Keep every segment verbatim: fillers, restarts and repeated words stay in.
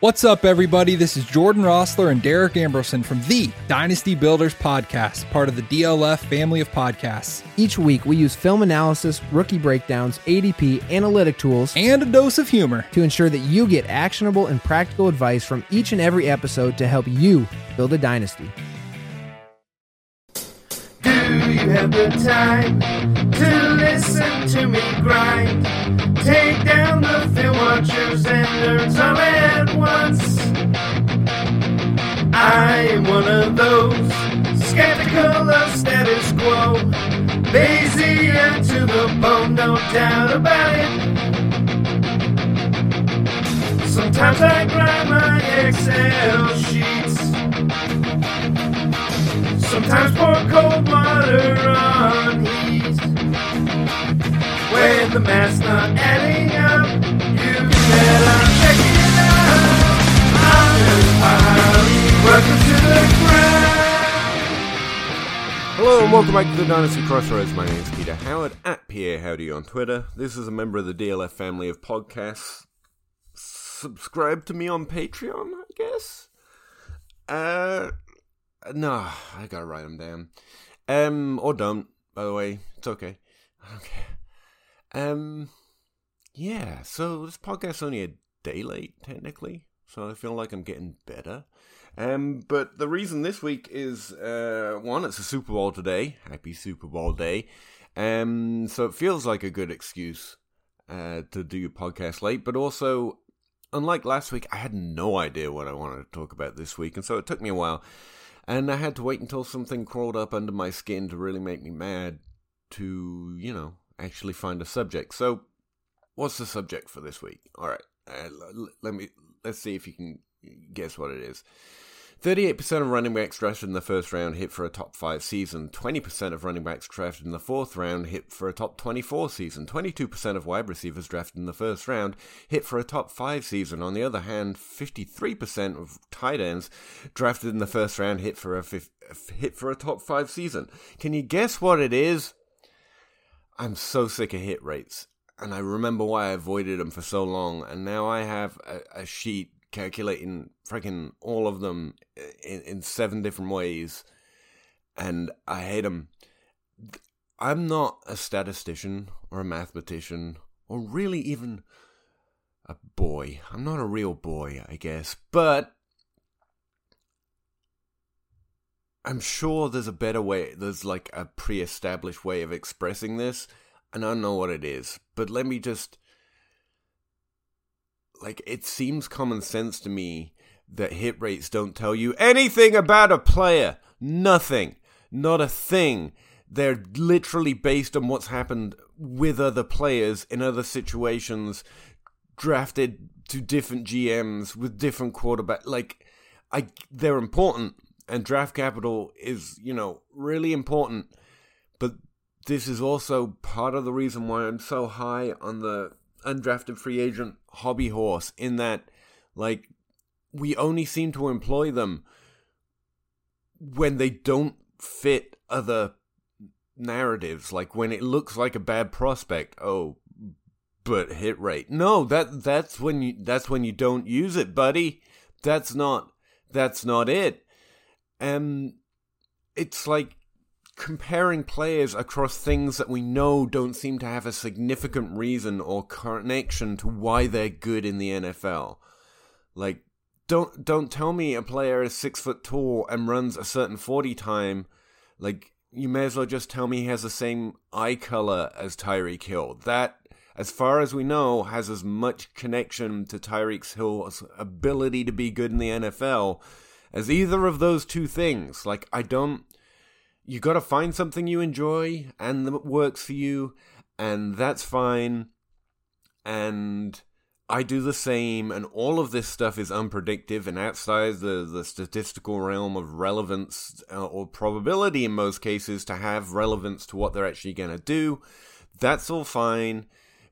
What's up, everybody? This is Jordan Rossler and Derek Ambrosen from the Dynasty Builders podcast, part of the D L F family of podcasts. Each week, we use film analysis, rookie breakdowns, A D P, analytic tools, and a dose of humor to ensure that you get actionable and practical advice from each and every episode to help you build a dynasty. Do you have the time to listen to me grind? Take down the film watchers and nerds all at once. I am one of those, skeptical of status quo, lazy and to the bone, no doubt about it. Sometimes I grind my Excel sheets, sometimes pour cold water on heat. When the math's not adding up, you better check it out. PAHowdy, welcome to the ground. Hello and welcome back to the Dynasty Crossroads. My name is Peter Howard, at PAHowdy on Twitter. This is a member of the D L F family of podcasts. Subscribe to me on Patreon, I guess? Uh, no, I gotta write them down. Um, or don't, by the way. It's okay. I don't care. Um, yeah, so this podcast's only a day late, technically, so I feel like I'm getting better. Um, but the reason this week is, uh, one, it's a Super Bowl today. Happy Super Bowl day. Um, so it feels like a good excuse, uh, to do your podcast late, but also, unlike last week, I had no idea what I wanted to talk about this week, and so it took me a while, and I had to wait until something crawled up under my skin to really make me mad to, you know, actually find a subject. So, what's the subject for this week? All right, uh, l- let me let's see if you can guess what it is. thirty-eight percent of running backs drafted in the first round hit for a top five season. twenty percent of running backs drafted in the fourth round hit for a top twenty-four season. twenty-two percent of wide receivers drafted in the first round hit for a top five season. On the other hand, fifty-three percent of tight ends drafted in the first round hit for a fif- hit for a top five season. Can you guess what it is? I'm so sick of hit rates, and I remember why I avoided them for so long, and now I have a, a sheet calculating freaking all of them in, in seven different ways, and I hate them. I'm not a statistician or a mathematician or really even a boy. I'm not a real boy, I guess, but I'm sure there's a better way, there's like a pre-established way of expressing this, and I don't know what it is, but let me just, like, it seems common sense to me that hit rates don't tell you anything about a player, nothing, not a thing. They're literally based on what's happened with other players in other situations, drafted to different G Ms with different quarterbacks, like, I, they're important. And draft capital is, you know, really important. But this is also part of the reason why I'm so high on the undrafted free agent hobby horse. In that, like, we only seem to employ them when they don't fit other narratives. Like, when it looks like a bad prospect. Oh, but hit rate. No, that that's when you, that's when you don't use it, buddy. That's not, that's not it. Um, it's like comparing players across things that we know don't seem to have a significant reason or connection to why they're good in the N F L. Like, don't don't tell me a player is six foot tall and runs a certain forty time. Like, you may as well just tell me he has the same eye color as Tyreek Hill. That, as far as we know, has as much connection to Tyreek Hill's ability to be good in the N F L as either of those two things. Like, I don't... You gotta find something you enjoy and that works for you, and that's fine. And I do the same, and all of this stuff is unpredictable and outside the, the statistical realm of relevance uh, or probability in most cases to have relevance to what they're actually gonna do. That's all fine.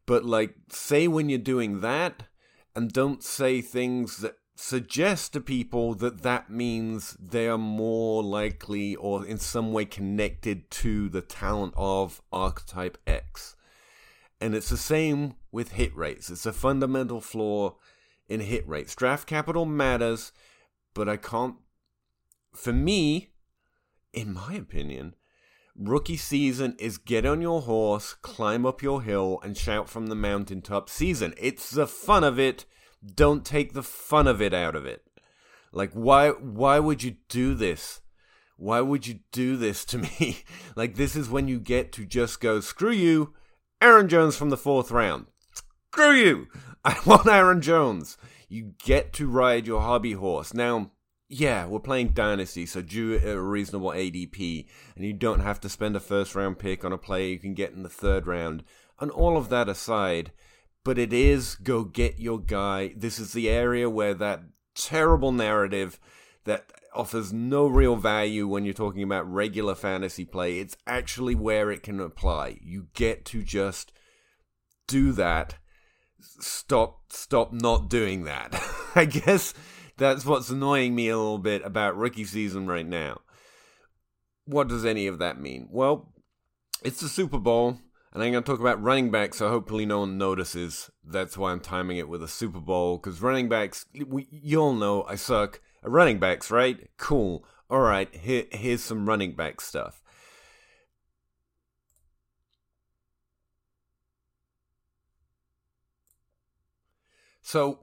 But, like, say when you're doing that, and don't say things that suggest to people that that means they are more likely or in some way connected to the talent of archetype X. And it's the same with hit rates. It's a fundamental flaw in hit rates. Draft capital matters, but I can't... For me, in my opinion, rookie season is get on your horse, climb up your hill, and shout from the mountaintop season. It's the fun of it. Don't take the fun of it out of it. Like, why why would you do this? Why would you do this to me? Like, this is when you get to just go, screw you, Aaron Jones from the fourth round. Screw you, I want Aaron Jones. You get to ride your hobby horse. Now, yeah, we're playing Dynasty, so do a reasonable A D P, and you don't have to spend a first-round pick on a player you can get in the third round, and all of that aside, but it is go get your guy. This is the area where that terrible narrative that offers no real value when you're talking about regular fantasy play, it's actually where it can apply. You get to just do that. Stop, stop not doing that. I guess that's what's annoying me a little bit about rookie season right now. What does any of that mean? Well, it's the Super Bowl, and I'm going to talk about running backs, so hopefully no one notices. That's why I'm timing it with a Super Bowl, because running backs, we, you all know I suck at running backs, right? Cool. All right, here, here's some running back stuff. So,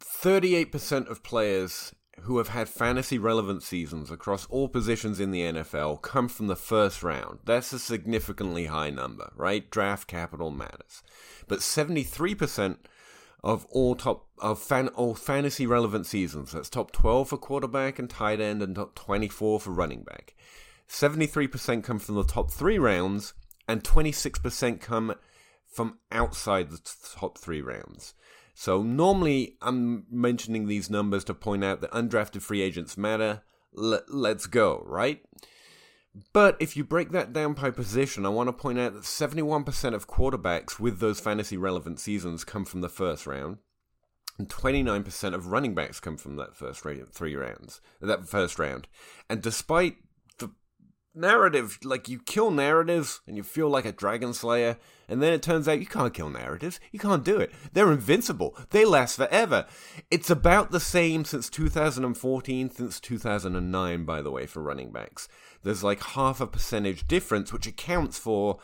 thirty-eight percent of players who have had fantasy-relevant seasons across all positions in the N F L come from the first round. That's a significantly high number, right? Draft capital matters. But seventy-three percent of all top of fan, all fantasy-relevant seasons, that's top twelve for quarterback and tight end and top twenty-four for running back. seventy-three percent come from the top three rounds, and twenty-six percent come from outside the top three rounds. So normally I'm mentioning these numbers to point out that undrafted free agents matter. L- let's go, right? But if you break that down by position, I want to point out that seventy-one percent of quarterbacks with those fantasy-relevant seasons come from the first round, and twenty-nine percent of running backs come from that first ra- three rounds, that first round. And despite the narrative, like you kill narratives and you feel like a dragon slayer, and then it turns out you can't kill narratives. You can't do it. They're invincible. They last forever. It's about the same since two thousand fourteen, since two thousand nine, by the way, for running backs. There's like half a percentage difference, which accounts for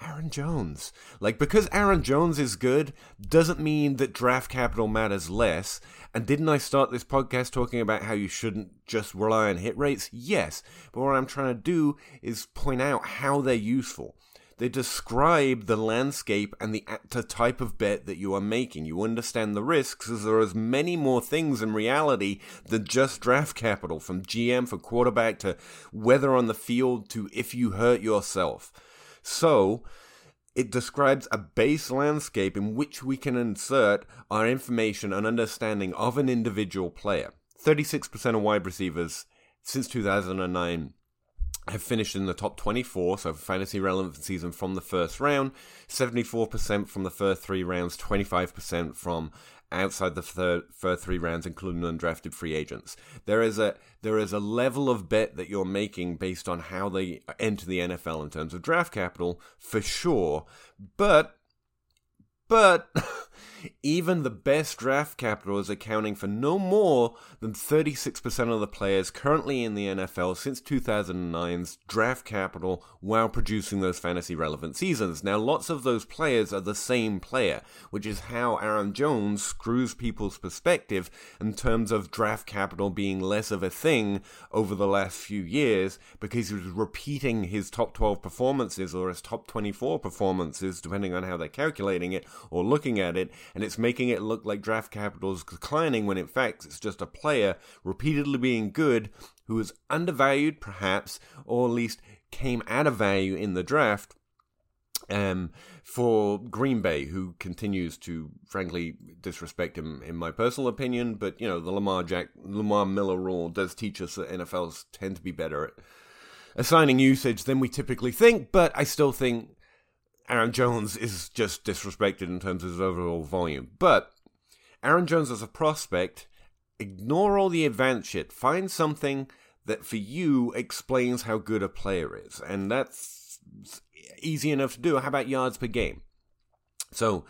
Aaron Jones. Like, because Aaron Jones is good doesn't mean that draft capital matters less. And didn't I start this podcast talking about how you shouldn't just rely on hit rates? Yes. But what I'm trying to do is point out how they're useful. They describe the landscape and the type of bet that you are making. You understand the risks, as there are as many more things in reality than just draft capital, from G M for quarterback to weather on the field to if you hurt yourself. So it describes a base landscape in which we can insert our information and understanding of an individual player. thirty-six percent of wide receivers since two thousand nine have finished in the top twenty-four, so fantasy relevant season from the first round, seventy-four percent from the first three rounds, twenty-five percent from outside the third, first three rounds, including undrafted free agents. There is a there is a level of bet that you're making based on how they enter the N F L in terms of draft capital, for sure, but But even the best draft capital is accounting for no more than thirty-six percent of the players currently in the N F L since two thousand nine's draft capital while producing those fantasy-relevant seasons. Now, lots of those players are the same player, which is how Aaron Jones screws people's perspective in terms of draft capital being less of a thing over the last few years, because he was repeating his top twelve performances or his top twenty-four performances, depending on how they're calculating it or looking at it, and it's making it look like draft capital is declining when in fact it's just a player repeatedly being good who is undervalued perhaps, or at least came out of value in the draft um, for Green Bay, who continues to frankly disrespect him in my personal opinion. But you know, the Lamar Jack Lamar Miller rule does teach us that N F Ls tend to be better at assigning usage than we typically think, but I still think Aaron Jones is just disrespected in terms of his overall volume. But Aaron Jones as a prospect, ignore all the advanced shit. Find something that for you explains how good a player is. And that's easy enough to do. How about yards per game? So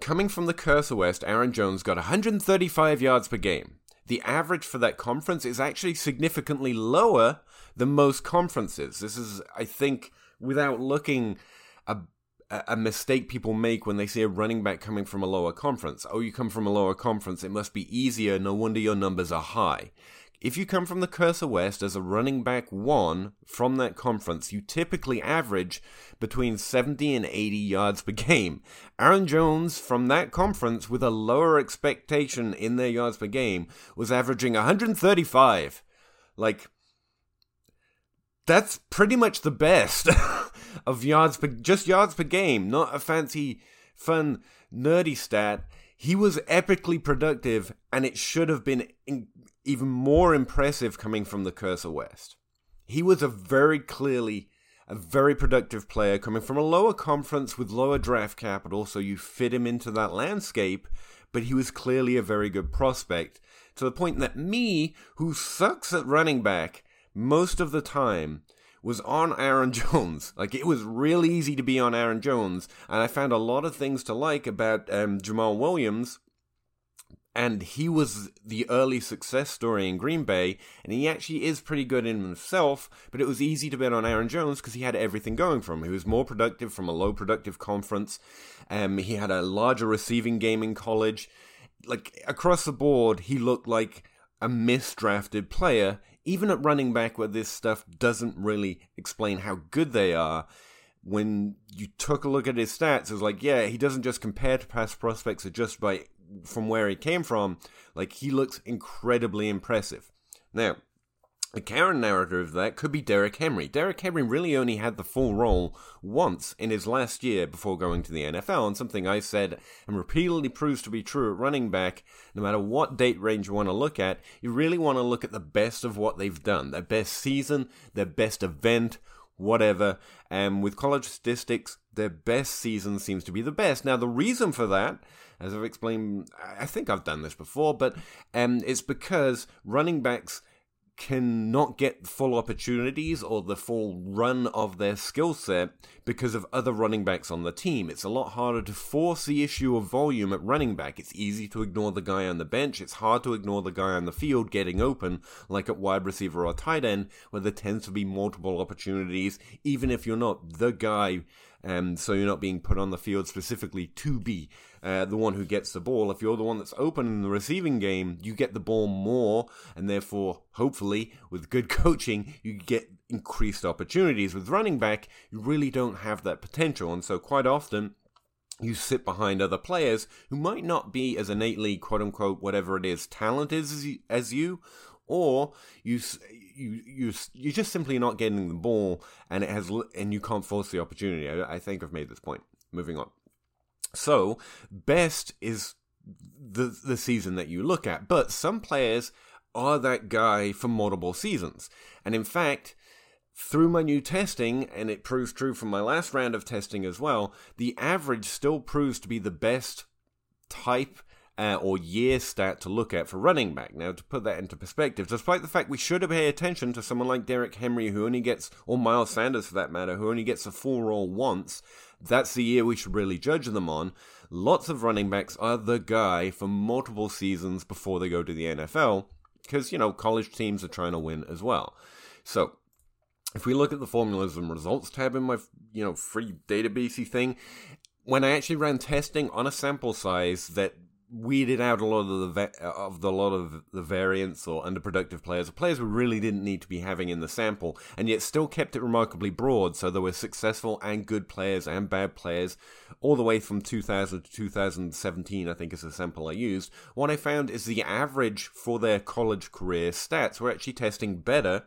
Coming from the Cursor West, Aaron Jones got one hundred thirty-five yards per game. The average for that conference is actually significantly lower than most conferences. This is, I think, without looking, a, a mistake people make when they see a running back coming from a lower conference. Oh, you come from a lower conference, it must be easier, no wonder your numbers are high. If you come from the Cursor West as a running back one from that conference, you typically average between seventy and eighty yards per game. Aaron Jones from that conference, with a lower expectation in their yards per game, was averaging one hundred thirty-five. Like, that's pretty much the best of yards per, just yards per game, not a fancy, fun, nerdy stat. He was epically productive, and it should have been in- even more impressive coming from the Cursor West. He was a very clearly a very productive player coming from a lower conference with lower draft capital, so you fit him into that landscape, but he was clearly a very good prospect, to the point that me, who sucks at running back most of the time, was on Aaron Jones. Like, it was real easy to be on Aaron Jones, and I found a lot of things to like about um, Jamaal Williams. And he was the early success story in Green Bay, and he actually is pretty good in himself, but it was easy to bet on Aaron Jones because he had everything going for him. He was more productive from a low productive conference. Um, he had a larger receiving game in college. Like, across the board, he looked like a misdrafted player, even at running back, where this stuff doesn't really explain how good they are. When you took a look at his stats, it was like, yeah, he doesn't just compare to past prospects or just by... from where he came from. Like, he looks incredibly impressive. Now, the Karen narrative of that could be Derek Henry. Derek Henry really only had the full role once in his last year before going to the N F L, and something I said and repeatedly proves to be true at running back, no matter what date range you want to look at, you really want to look at the best of what they've done, their best season, their best event, whatever, and um, with college statistics, their best season seems to be the best. Now, the reason for that, as I've explained, I think I've done this before, but um, it's because running backs cannot get full opportunities or the full run of their skill set because of other running backs on the team. It's a lot harder to force the issue of volume at running back. It's easy to ignore the guy on the bench. It's hard to ignore the guy on the field getting open, like at wide receiver or tight end, where there tends to be multiple opportunities, even if you're not the guy. Um, so you're not being put on the field specifically to be uh, the one who gets the ball. If you're the one that's open in the receiving game, you get the ball more, and therefore, hopefully, with good coaching, you get increased opportunities. With running back, you really don't have that potential, and so quite often, you sit behind other players who might not be as innately, quote-unquote, whatever it is, talented as you, as you or you... You, you, you're just simply not getting the ball, and it has, and you can't force the opportunity. I, I think I've made this point. Moving on. So, best is the the season that you look at, but some players are that guy for multiple seasons. And in fact, through my new testing, and it proves true from my last round of testing as well, the average still proves to be the best type Uh, or year stat to look at for running back. Now, to put that into perspective, despite the fact we should pay attention to someone like Derek Henry, who only gets, or Miles Sanders for that matter, who only gets a full role once, that's the year we should really judge them on. Lots of running backs are the guy for multiple seasons before they go to the N F L, because, you know, college teams are trying to win as well. So, if we look at the formulas and results tab in my, you know, free databasey thing, when I actually ran testing on a sample size that weeded out a lot of the va- of the lot of the variants or underproductive players, or players we really didn't need to be having in the sample, and yet still kept it remarkably broad, so there were successful and good players and bad players, all the way from two thousand to two thousand seventeen, I think is the sample I used. What I found is the average for their college career stats were actually testing better,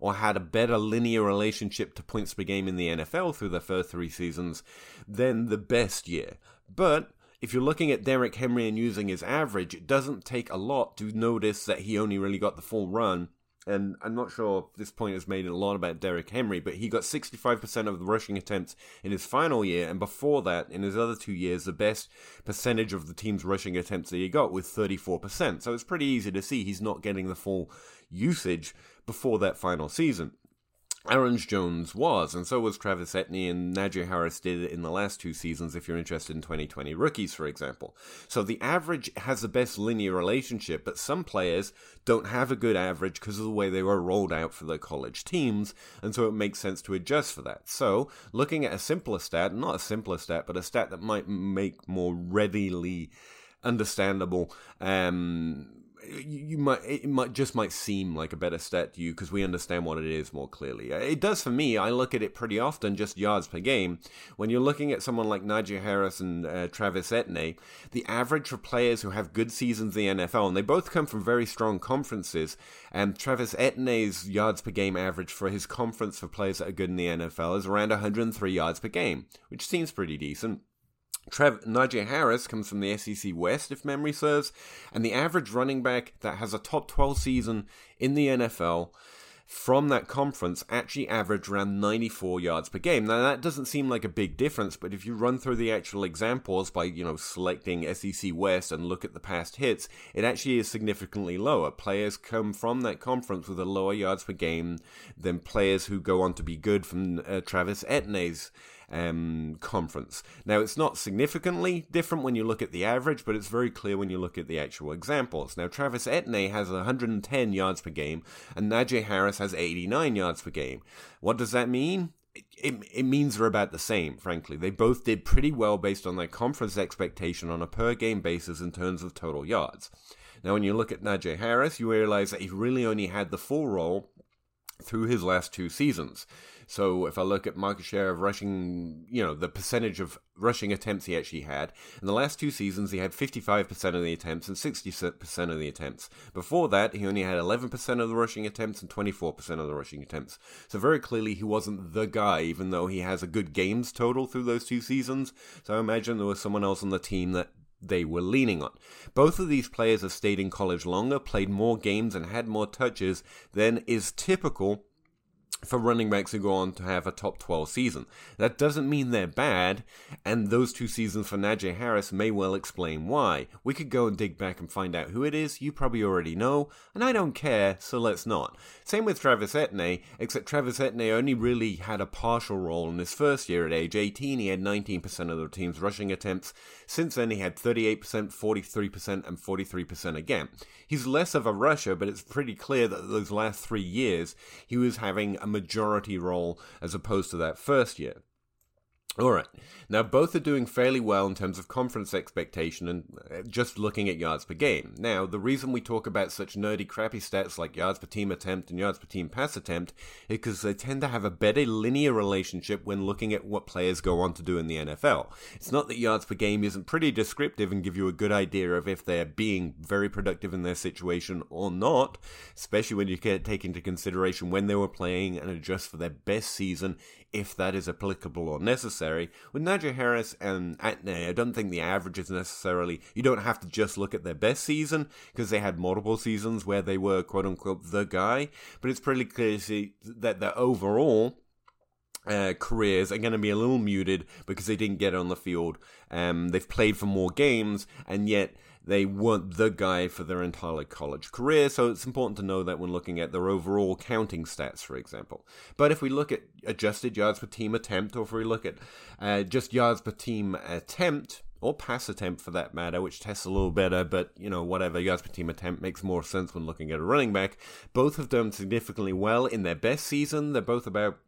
or had a better linear relationship to points per game in the N F L through the first three seasons than the best year. But if you're looking at Derek Henry and using his average, it doesn't take a lot to notice that he only really got the full run. And I'm not sure this point is made a lot about Derek Henry, but he got sixty-five percent of the rushing attempts in his final year, and before that, in his other two years, the best percentage of the team's rushing attempts that he got was thirty-four percent. So it's pretty easy to see he's not getting the full usage before that final season. Aaron Jones was, and so was Travis Etienne, and Najee Harris did it in the last two seasons if you're interested in twenty twenty rookies, for example. So the average has the best linear relationship, but some players don't have a good average because of the way they were rolled out for their college teams, and so it makes sense to adjust for that. So looking at a simpler stat, not a simpler stat, but a stat that might make more readily understandable, um... You might it might just might seem like a better stat to you because we understand what it is more clearly. It does for me. I look at it pretty often, just yards per game. When you're looking at someone like Najee Harris and uh, Travis Etienne, the average for players who have good seasons in the N F L, and they both come from very strong conferences, and Travis Etienne's yards per game average for his conference for players that are good in the N F L is around one hundred three yards per game, which seems pretty decent. Trev- Najee Harris comes from the S E C West, if memory serves, and the average running back that has a top twelve season in the N F L from that conference actually averaged around ninety-four yards per game. Now, that doesn't seem like a big difference, but if you run through the actual examples by, you know, selecting S E C West and look at the past hits, it actually is significantly lower. Players come from that conference with a lower yards per game than players who go on to be good from uh, Travis Etienne's Um, conference. Now, it's not significantly different when you look at the average, but it's very clear when you look at the actual examples. Now, Travis Etienne has one hundred ten yards per game, and Najee Harris has eighty-nine yards per game. What does that mean? It, it, it means they're about the same, frankly. They both did pretty well based on their conference expectation on a per-game basis in terms of total yards. Now, when you look at Najee Harris, you realize that he really only had the full role through his last two seasons. So if I look at market share of rushing, you know, the percentage of rushing attempts he actually had, in the last two seasons he had fifty-five percent of the attempts and sixty percent of the attempts. Before that, he only had eleven percent of the rushing attempts and twenty-four percent of the rushing attempts. So very clearly he wasn't the guy, even though he has a good games total through those two seasons. So I imagine there was someone else on the team that they were leaning on. Both of these players have stayed in college longer, played more games, and had more touches than is typical for running backs who go on to have a top twelve season. That doesn't mean they're bad, and those two seasons for Najee Harris may well explain why. We could go and dig back and find out who it is. You probably already know, and I don't care, so let's not. Same with Travis Etienne, except Travis Etienne only really had a partial role in his first year at age eighteen. He had nineteen percent of the team's rushing attempts. Since then, he had thirty-eight percent, forty-three percent, and forty-three percent again. He's less of a rusher, but it's pretty clear that those last three years, he was having a majority role as opposed to that first year. All right. Now, both are doing fairly well in terms of conference expectation and just looking at yards per game. Now, the reason we talk about such nerdy, crappy stats like yards per team attempt and yards per team pass attempt is because they tend to have a better linear relationship when looking at what players go on to do in the N F L. It's not that yards per game isn't pretty descriptive and give you a good idea of if they're being very productive in their situation or not, especially when you take into consideration when they were playing and adjust for their best season, if that is applicable or necessary. With Najee Harris and Etienne, I don't think the average is necessarily, you don't have to just look at their best season, because they had multiple seasons where they were, quote-unquote, the guy, but it's pretty clear to see that their overall uh, careers are going to be a little muted because they didn't get on the field. Um, they've played for more games, and yet they weren't the guy for their entire college career, so it's important to know that when looking at their overall counting stats, for example. But if we look at adjusted yards per team attempt, or if we look at uh, just yards per team attempt, or pass attempt for that matter, which tests a little better, but, you know, whatever, yards per team attempt makes more sense when looking at a running back. Both have done significantly well in their best season. They're both about,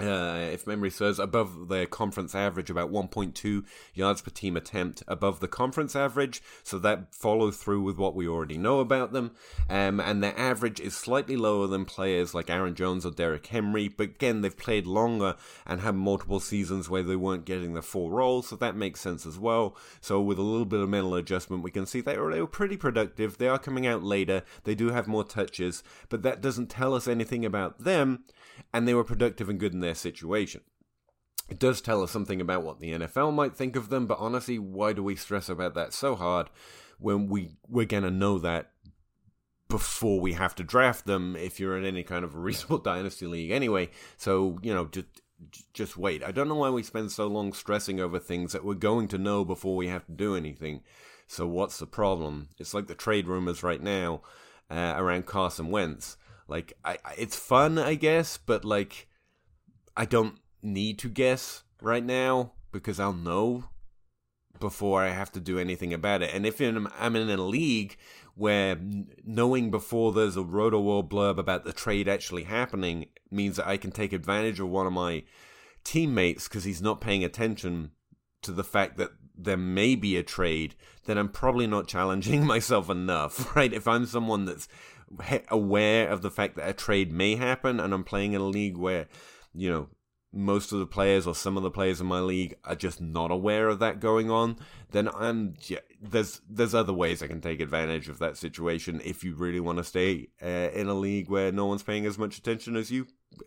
Uh, if memory serves, above their conference average, about one point two yards per team attempt above the conference average, so that follow through with what we already know about them, um, and their average is slightly lower than players like Aaron Jones or Derek Henry, but again, they've played longer and had multiple seasons where they weren't getting the full role, so that makes sense as well. So with a little bit of mental adjustment, we can see they were, they were pretty productive. They are coming out later, they do have more touches, but that doesn't tell us anything about them, and they were productive and good in their situation. It does tell us something about what the N F L might think of them, but honestly, why do we stress about that so hard when we, we're going to know that before we have to draft them if you're in any kind of reasonable dynasty league anyway? So, you know, just, just wait. I don't know why we spend so long stressing over things that we're going to know before we have to do anything. So what's the problem? It's like the trade rumors right now uh, around Carson Wentz. Like, I, I it's fun, I guess, but, like, I don't need to guess right now because I'll know before I have to do anything about it. And if I'm in a league where knowing before there's a Roto-World blurb about the trade actually happening means that I can take advantage of one of my teammates because he's not paying attention to the fact that there may be a trade, then I'm probably not challenging myself enough, right? If I'm someone that's aware of the fact that a trade may happen and I'm playing in a league where, you know, most of the players or some of the players in my league are just not aware of that going on, then I'm yeah, there's there's other ways I can take advantage of that situation if you really want to stay uh, in a league where no one's paying as much attention as you.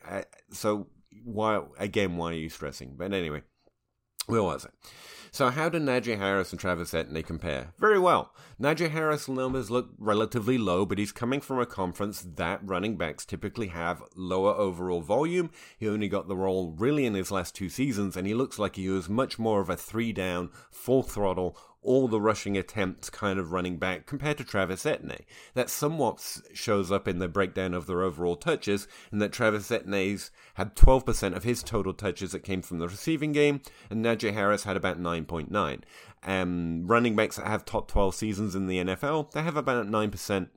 Uh, so why again, why are you stressing? But anyway, where was it? So how do Najee Harris and Travis Etienne compare? Very well. Najee Harris' numbers look relatively low, but he's coming from a conference that running backs typically have lower overall volume. He only got the role really in his last two seasons, and he looks like he was much more of a three-down, full-throttle, all the rushing attempts kind of running back compared to Travis Etienne. That somewhat shows up in the breakdown of their overall touches, and that Travis Etienne's had twelve percent of his total touches that came from the receiving game, and Najee Harris had about nine point nine. Um, running backs that have top twelve seasons in the N F L, they have about nine percent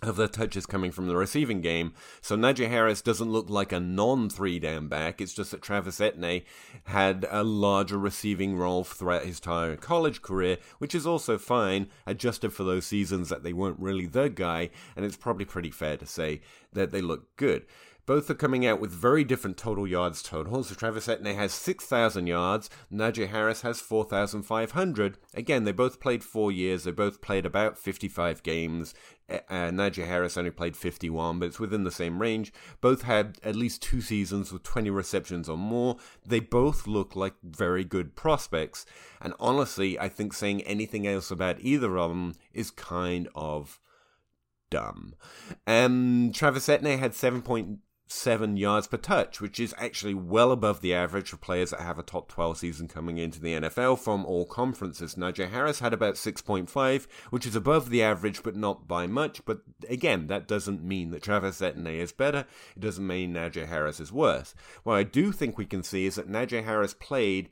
of their touches coming from the receiving game. So Najee Harris doesn't look like a non-three-down back. It's just that Travis Etienne had a larger receiving role throughout his entire college career, which is also fine, adjusted for those seasons that they weren't really the guy, and it's probably pretty fair to say that they look good. Both are coming out with very different total yards totals. So Travis Etienne has six thousand yards. Najee Harris has four thousand five hundred. Again, they both played four years. They both played about fifty-five games. Uh, Najee Harris only played fifty-one, but it's within the same range. Both had at least two seasons with twenty receptions or more. They both look like very good prospects. And honestly, I think saying anything else about either of them is kind of dumb. Um, Travis Etienne had seven point seven yards per touch, which is actually well above the average for players that have a top twelve season coming into the N F L from all conferences. Najee Harris had about six point five, which is above the average, but not by much. But again, that doesn't mean that Travis Etienne is better. It doesn't mean Najee Harris is worse. What I do think we can see is that Najee Harris played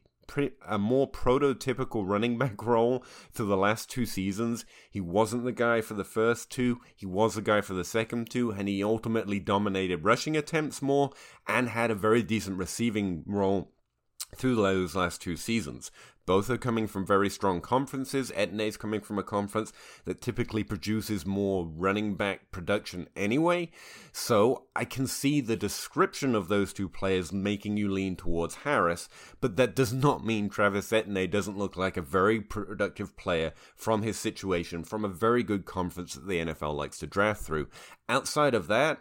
a more prototypical running back role through the last two seasons. He wasn't the guy for the first two, he was the guy for the second two, and he ultimately dominated rushing attempts more and had a very decent receiving role through those last two seasons. Both are coming from very strong conferences. Etienne's coming from a conference that typically produces more running back production anyway. So I can see the description of those two players making you lean towards Harris, but that does not mean Travis Etienne doesn't look like a very productive player from his situation, from a very good conference that the N F L likes to draft through. Outside of that,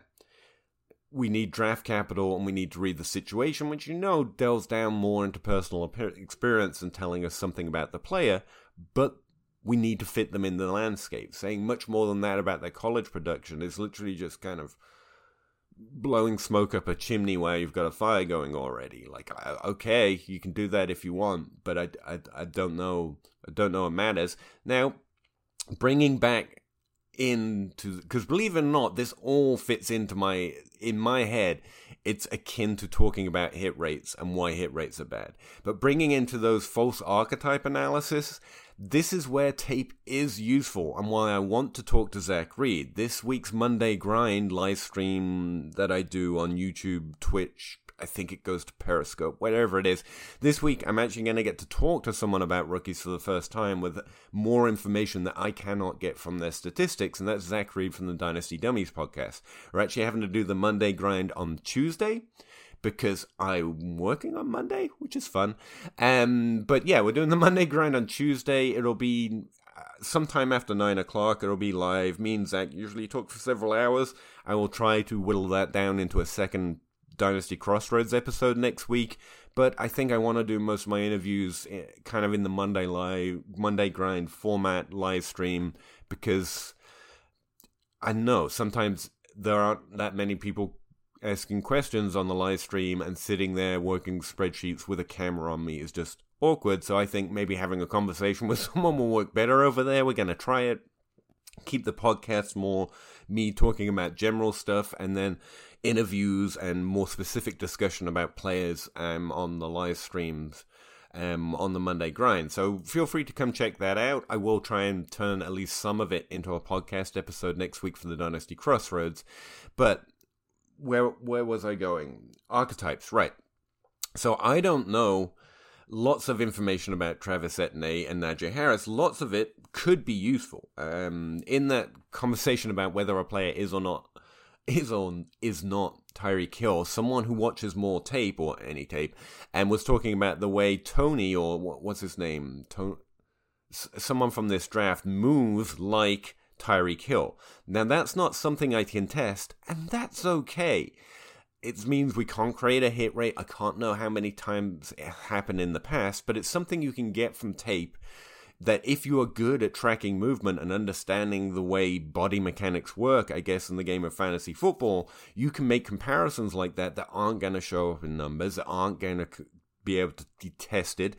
we need draft capital and we need to read the situation, which you know delves down more into personal experience and telling us something about the player, but we need to fit them in the landscape. Saying much more than that about their college production is literally just kind of blowing smoke up a chimney where you've got a fire going already. Like, okay, you can do that if you want, but I, I, I don't know, I don't know it matters. Now, bringing back into, because believe it or not, this all fits into my, in my head, it's akin to talking about hit rates and why hit rates are bad. But bringing into those false archetype analysis, this is where tape is useful and why I want to talk to Zach Reed. This week's Monday Grind live stream that I do on YouTube, Twitch, I think it goes to Periscope, whatever it is. This week, I'm actually going to get to talk to someone about rookies for the first time with more information that I cannot get from their statistics, and that's Zach Reed from the Dynasty Dummies podcast. We're actually having to do the Monday Grind on Tuesday, because I'm working on Monday, which is fun. Um, but yeah, we're doing the Monday Grind on Tuesday. It'll be sometime after nine o'clock, it'll be live. Me and Zach usually talk for several hours. I will try to whittle that down into a second Dynasty Crossroads episode next week, but I think I want to do most of my interviews kind of in the Monday live, Monday Grind format live stream, because I know sometimes there aren't that many people asking questions on the live stream, and sitting there working spreadsheets with a camera on me is just awkward. So I think maybe having a conversation with someone will work better over there. We're going to try it. keep the podcast more me talking about general stuff, and then interviews and more specific discussion about players um, on the live streams um, on the Monday Grind. So feel free to come check that out. I will try and turn at least some of it into a podcast episode next week for the Dynasty Crossroads. But where where was I going? Archetypes, right. So I don't know lots of information about Travis Etienne and Najee Harris. Lots of it could be useful. Um, in that conversation about whether a player is or not is on is not Tyreek Hill, someone who watches more tape or any tape, and was talking about the way Tony or what, what's his name, Tony, someone from this draft moves like Tyreek Hill. Now that's not something I can test, and that's okay. It means we can't create a hit rate. I can't know how many times it happened in the past, but it's something you can get from tape that if you are good at tracking movement and understanding the way body mechanics work, I guess, in the game of fantasy football, you can make comparisons like that that aren't going to show up in numbers, that aren't going to be able to be tested,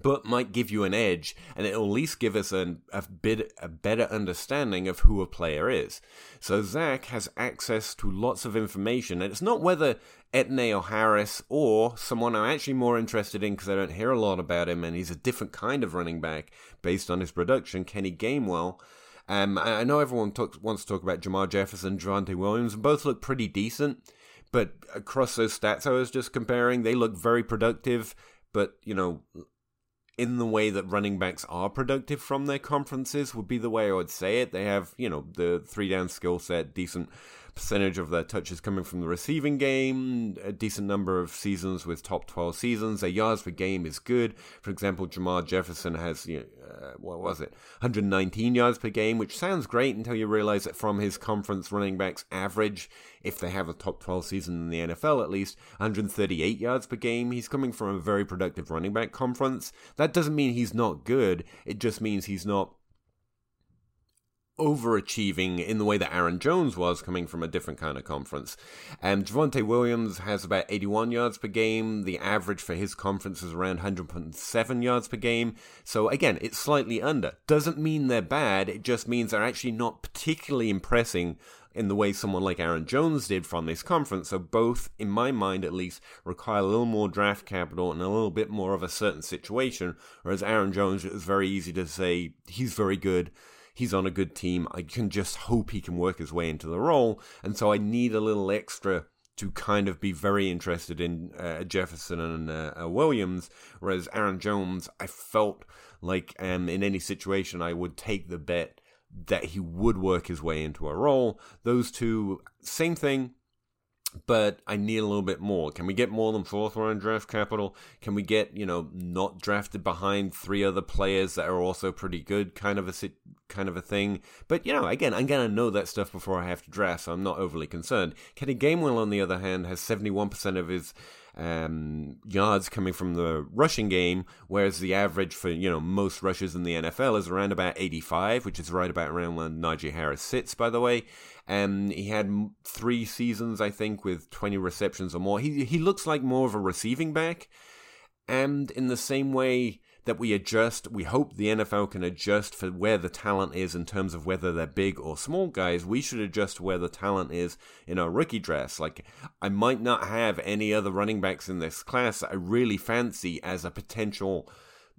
but might give you an edge, and it'll at least give us a, a bit a better understanding of who a player is. So Zach has access to lots of information, and it's not whether Etienne or Harris or someone I'm actually more interested in because I don't hear a lot about him, and he's a different kind of running back based on his production, Kenny Gainwell. Um, I know everyone talks, wants to talk about Jamal Jefferson, Javonte Williams, and both look pretty decent, but across those stats I was just comparing, they look very productive, but, you know, in the way that running backs are productive from their conferences would be the way I would say it. They have, you know, the three-down skill set, decent percentage of their touches coming from the receiving game, a decent number of seasons with top twelve seasons. Their yards per game is good. For example, Jamal Jefferson has, you know, uh, what was it, one hundred nineteen yards per game, which sounds great until you realize that from his conference, running backs average, if they have a top twelve season in the N F L at least, one hundred thirty-eight yards per game. He's coming from a very productive running back conference. That doesn't mean he's not good. It just means he's not overachieving in the way that Aaron Jones was, coming from a different kind of conference. Um, Javonte Williams has about eighty-one yards per game. The average for his conference is around one hundred seven yards per game. So again, it's slightly under. Doesn't mean they're bad. It just means they're actually not particularly impressing in the way someone like Aaron Jones did from this conference. So both, in my mind at least, require a little more draft capital and a little bit more of a certain situation, whereas Aaron Jones, it was very easy to say, he's very good, he's on a good team, I can just hope he can work his way into the role, and so I need a little extra to kind of be very interested in uh, Jefferson and uh, uh, Williams, whereas Aaron Jones, I felt like um, in any situation I would take the bet that he would work his way into a role. Those two, same thing, but I need a little bit more. Can we get more than fourth round draft capital? Can we get, you know, not drafted behind three other players that are also pretty good, kind of a kind of a thing? But, you know, again, I'm going to know that stuff before I have to draft, so I'm not overly concerned. Kenny Gainwell, on the other hand, has seventy-one percent of his Um, yards coming from the rushing game, whereas the average for, you know, most rushes in the N F L is around about eighty-five, which is right about around where Najee Harris sits, by the way. Um, he had three seasons, I think, with twenty receptions or more. He he looks like more of a receiving back, and in the same way that we adjust, we hope the N F L can adjust for where the talent is in terms of whether they're big or small guys, we should adjust to where the talent is in our rookie drafts. Like, I might not have any other running backs in this class that I really fancy as a potential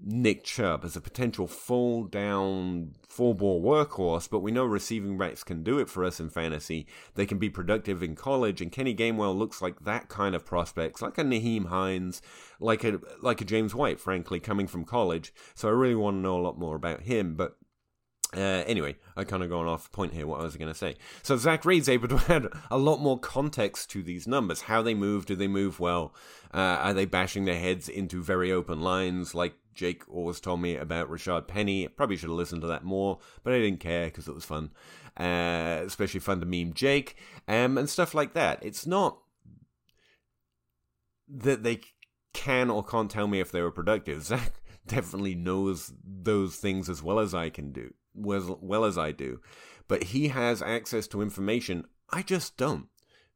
Nick Chubb, as a potential full down, full ball workhorse, but we know receiving backs can do it for us in fantasy. They can be productive in college, and Kenny Gainwell looks like that kind of prospects, like a Naheem Hines, like a like a James White, frankly, coming from college. So I really want to know a lot more about him, but Uh, anyway, I kind of gone off point here, what I was going to say. So Zach Reed's able to add a lot more context to these numbers. How they move, do they move well? Uh, are they bashing their heads into very open lines like Jake always told me about Rashad Penny? Probably should have listened to that more, but I didn't care because it was fun. Uh, especially fun to meme Jake um, and stuff like that. It's not that they can or can't tell me if they were productive. Zach definitely knows those things as well as I can do. As well as I do, but he has access to information I just don't.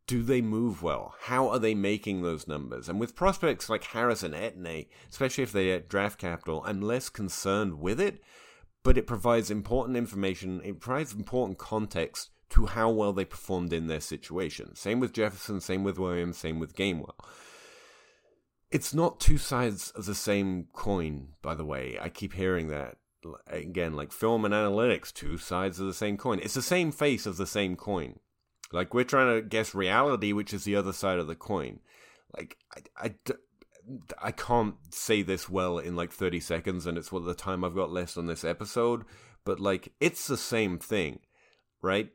Do they move well? How are they making those numbers? And with prospects like Harris and Etienne, especially if they get draft capital, I'm less concerned with it, but it provides important information, it provides important context to how well they performed in their situation. Same with Jefferson, same with Williams, same with Gainwell. It's not two sides of the same coin, by the way. I keep hearing that. Again, like film and analytics, two sides of the same coin. It's the same face of the same coin. Like, we're trying to guess reality, which is the other side of the coin. Like, I, I, I can't say this well in like thirty seconds, and it's what the time I've got left on this episode, but like, it's the same thing, right?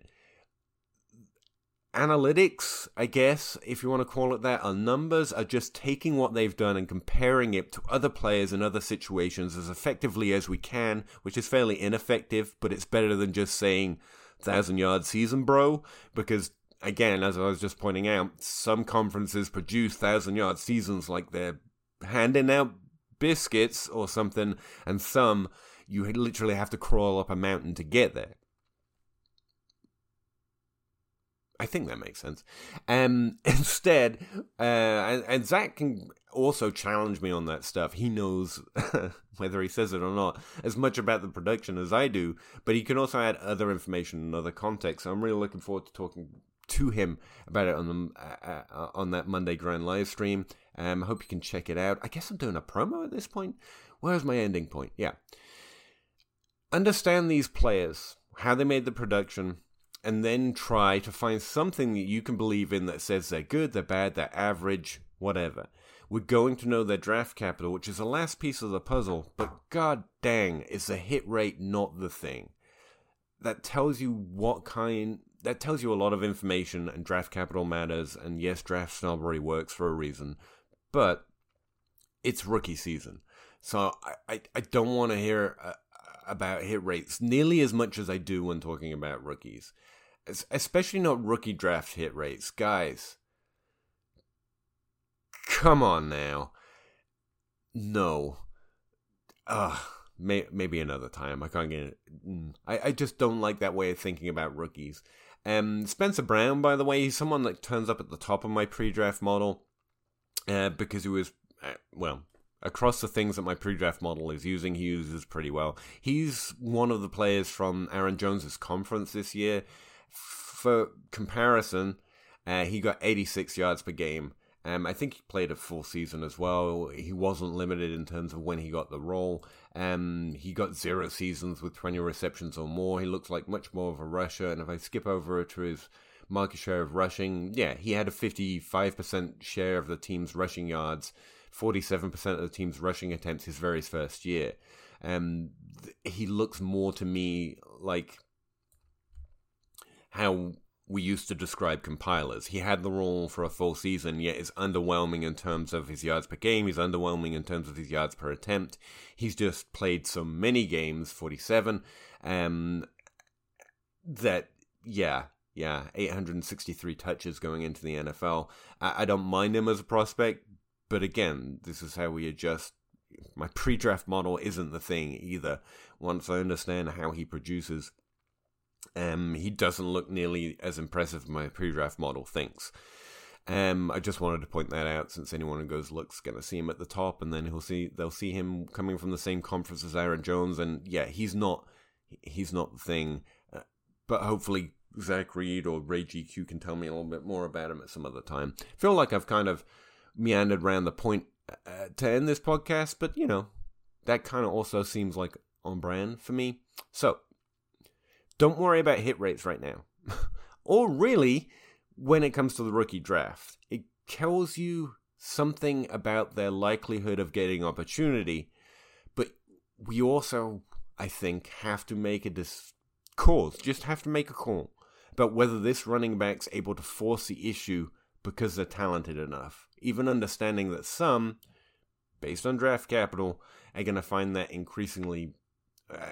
Analytics, I guess, if you want to call it that, are numbers, are just taking what they've done and comparing it to other players and other situations as effectively as we can, which is fairly ineffective, but it's better than just saying thousand-yard season, bro, because, again, as I was just pointing out, some conferences produce thousand-yard seasons like they're handing out biscuits or something, and some, you literally have to crawl up a mountain to get there. I think that makes sense. Um, instead, uh, and, and Zach can also challenge me on that stuff. He knows, whether he says it or not, as much about the production as I do, but he can also add other information and other context. So I'm really looking forward to talking to him about it on the, uh, uh, on that Monday Grand live stream. Um, I hope you can check it out. I guess I'm doing a promo at this point. Where's my ending point? Yeah. Understand these players, how they made the production, and then try to find something that you can believe in that says they're good, they're bad, they're average, whatever. We're going to know their draft capital, which is the last piece of the puzzle, but god dang, is the hit rate not the thing? That tells you what kind, that tells you a lot of information, and draft capital matters, and yes, draft snobbery works for a reason, but it's rookie season. So I, I, I don't want to hear a, about hit rates nearly as much as I do when talking about rookies. Especially not rookie draft hit rates. Guys, come on now. No. Ugh, may, maybe another time. I can't get it. I, I just don't like that way of thinking about rookies. Um, Spencer Brown, by the way, he's someone that turns up at the top of my pre-draft model uh, because he was, uh, well... across the things that my pre-draft model is using, he uses pretty well. He's one of the players from Aaron Jones' conference this year. For comparison, uh, he got eighty-six yards per game. Um, I think he played a full season as well. He wasn't limited in terms of when he got the role. Um, he got zero seasons with twenty receptions or more. He looks like much more of a rusher. And if I skip over to his market share of rushing, yeah, he had a fifty-five percent share of the team's rushing yards, forty-seven percent of the team's rushing attempts his very first year. Um, th- he looks more to me like how we used to describe compilers. He had the role for a full season, yet is underwhelming in terms of his yards per game. He's underwhelming in terms of his yards per attempt. He's just played so many games, forty-seven, um, that, yeah... Yeah, eight hundred sixty-three touches going into the N F L. I, I don't mind him as a prospect, but again, this is how we adjust. My pre-draft model isn't the thing either. Once I understand how he produces, um, he doesn't look nearly as impressive as my pre-draft model thinks. Um, I just wanted to point that out, since anyone who goes look's going to see him at the top, and then he'll see they'll see him coming from the same conference as Aaron Jones, and yeah, he's not he's not the thing, uh, but hopefully Zach Reed or Ray G Q can tell me a little bit more about him at some other time. I feel like I've kind of meandered around the point uh, to end this podcast, but, you know, that kind of also seems like on brand for me. So, don't worry about hit rates right now. Or really, when it comes to the rookie draft. It tells you something about their likelihood of getting opportunity, but we also, I think, have to make a dis- cause. Just have to make a call. But whether this running back's able to force the issue because they're talented enough, even understanding that some, based on draft capital, are going to find that increasingly uh,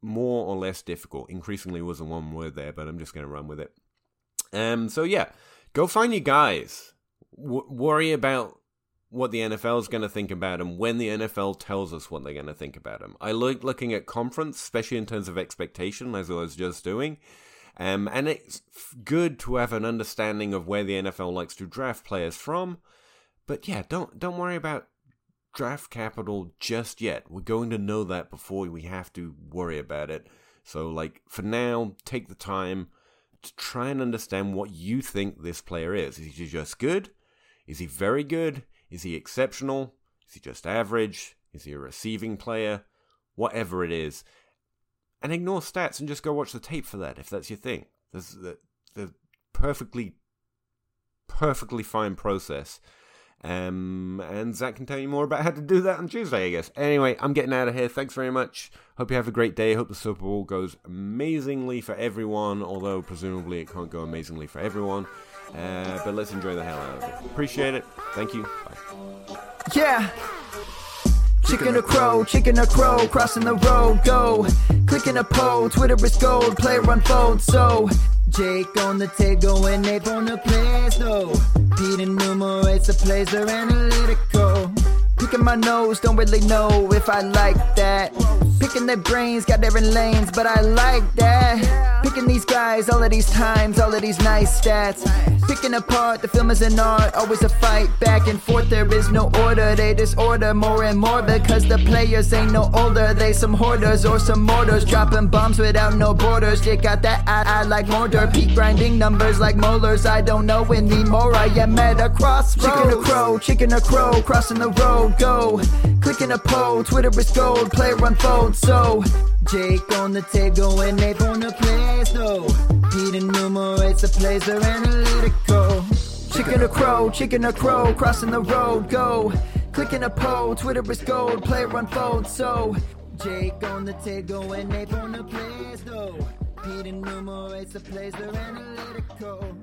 more or less difficult. Increasingly was a one word there, but I'm just going to run with it. Um. So yeah, go find your guys. W- worry about what the N F L is going to think about them when the N F L tells us what they're going to think about them. I like looking at conference, especially in terms of expectation, as I was just doing. Um, and it's good to have an understanding of where the N F L likes to draft players from. But yeah, don't don't worry about draft capital just yet. We're going to know that before we have to worry about it. So, like, for now, take the time to try and understand what you think this player is. Is he just good? Is he very good? Is he exceptional? Is he just average? Is he a receiving player? Whatever it is. And ignore stats and just go watch the tape for that, if that's your thing. There's the, the perfectly, perfectly fine process. Um, and Zach can tell you more about how to do that on Tuesday, I guess. Anyway, I'm getting out of here. Thanks very much. Hope you have a great day. Hope the Super Bowl goes amazingly for everyone, although presumably it can't go amazingly for everyone. Uh, but let's enjoy the hell out of it. Appreciate it. Thank you. Bye. Yeah. Chicken or crow, chicken or crow, crossing the road, go. Clicking a poll, Twitter is gold, player unfolds, so. Jake on the table and Nate on the play, so. Pete enumerates the plays, they're analytical. Picking my nose, don't really know if I like that. Picking their brains, got different lanes, but I like that. Picking these guys, all of these times, all of these nice stats. Picking apart, the film is an art, always a fight. Back and forth, there is no order, they disorder more and more. Because the players ain't no older, they some hoarders or some mortars. Dropping bombs without no borders, Jake got that eye, I like mortar. Peak grinding numbers like molars, I don't know anymore, I am at a crossroads. Chicken a crow, chicken a crow, crossing the road, go. Clicking a poll, Twitter is gold, player unfold. So, Jake on the table and Nate on the plays, though. Pete enumerates the plays, they're analytical. Chicken or crow, chicken or crow, crossing the road, go. Clicking a poll, Twitter is gold, player unfolds, so. Jake on the table and Nate on the plays, though. Pete enumerates the plays, they're analytical.